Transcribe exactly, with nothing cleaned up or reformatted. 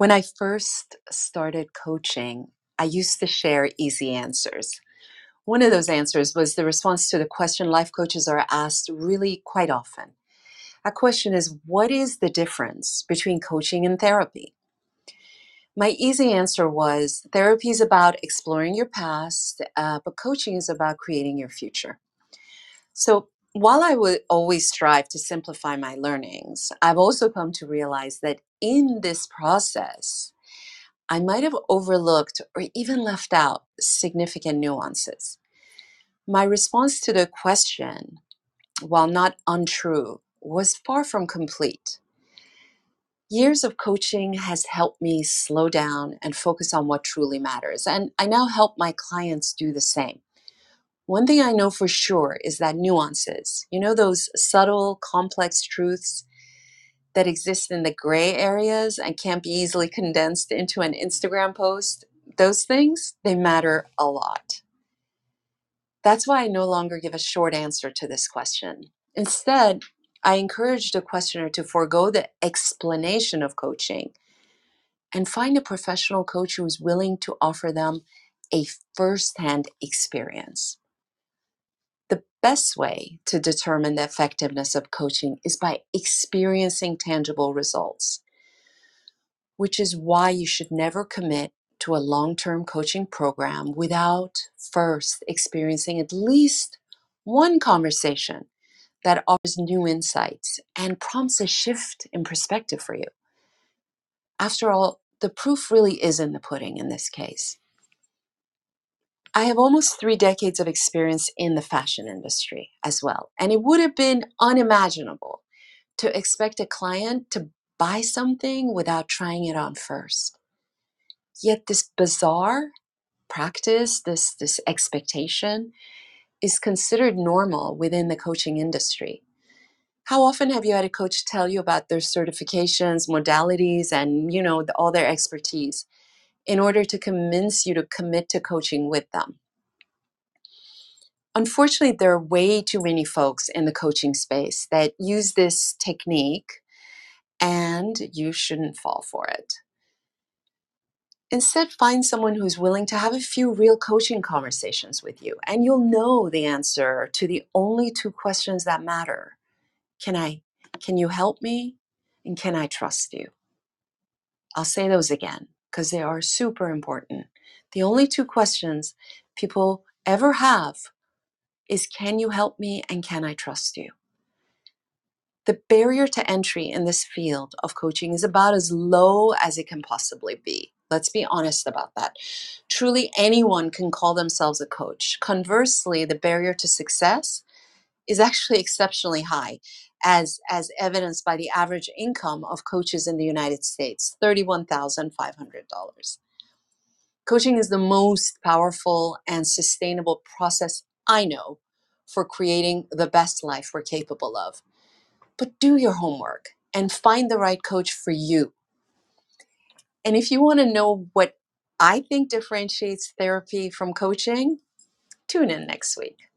When I first started coaching, I used to share easy answers. One of those answers was the response to the question life coaches are asked really quite often. A question is, what is the difference between coaching and therapy? My easy answer was, therapy is about exploring your past, uh, but coaching is about creating your future. So while I would always strive to simplify my learnings, I've also come to realize that in this process, I might have overlooked or even left out significant nuances. My response to the question, while not untrue, was far from complete. Years of coaching has helped me slow down and focus on what truly matters, and I now help my clients do the same. One thing I know for sure is that nuances, you know, those subtle, complex truths that exist in the gray areas and can't be easily condensed into an Instagram post, those things, they matter a lot. That's why I no longer give a short answer to this question. Instead, I encourage the questioner to forego the explanation of coaching and find a professional coach who is willing to offer them a firsthand experience. The best way to determine the effectiveness of coaching is by experiencing tangible results, which is why you should never commit to a long-term coaching program without first experiencing at least one conversation that offers new insights and prompts a shift in perspective for you. After all, the proof really is in the pudding in this case. I have almost three decades of experience in the fashion industry as well, and it would have been unimaginable to expect a client to buy something without trying it on first. Yet this bizarre practice, this, this expectation, is considered normal within the coaching industry. How often have you had a coach tell you about their certifications, modalities, and you know all their expertise, in order to convince you to commit to coaching with them? Unfortunately, there are way too many folks in the coaching space that use this technique, and you shouldn't fall for it. Instead, find someone who's willing to have a few real coaching conversations with you, and you'll know the answer to the only two questions that matter. Can I, can you help me? And can I trust you? I'll say those again, because they are super important. The only two questions people ever have is, can you help me and can I trust you? The barrier to entry in this field of coaching is about as low as it can possibly be. Let's be honest about that. Truly, anyone can call themselves a coach. Conversely, the barrier to success is actually exceptionally high, as, as evidenced by the average income of coaches in the United States, thirty-one thousand five hundred dollars. Coaching is the most powerful and sustainable process I know for creating the best life we're capable of. But do your homework and find the right coach for you. And if you want to know what I think differentiates therapy from coaching, tune in next week.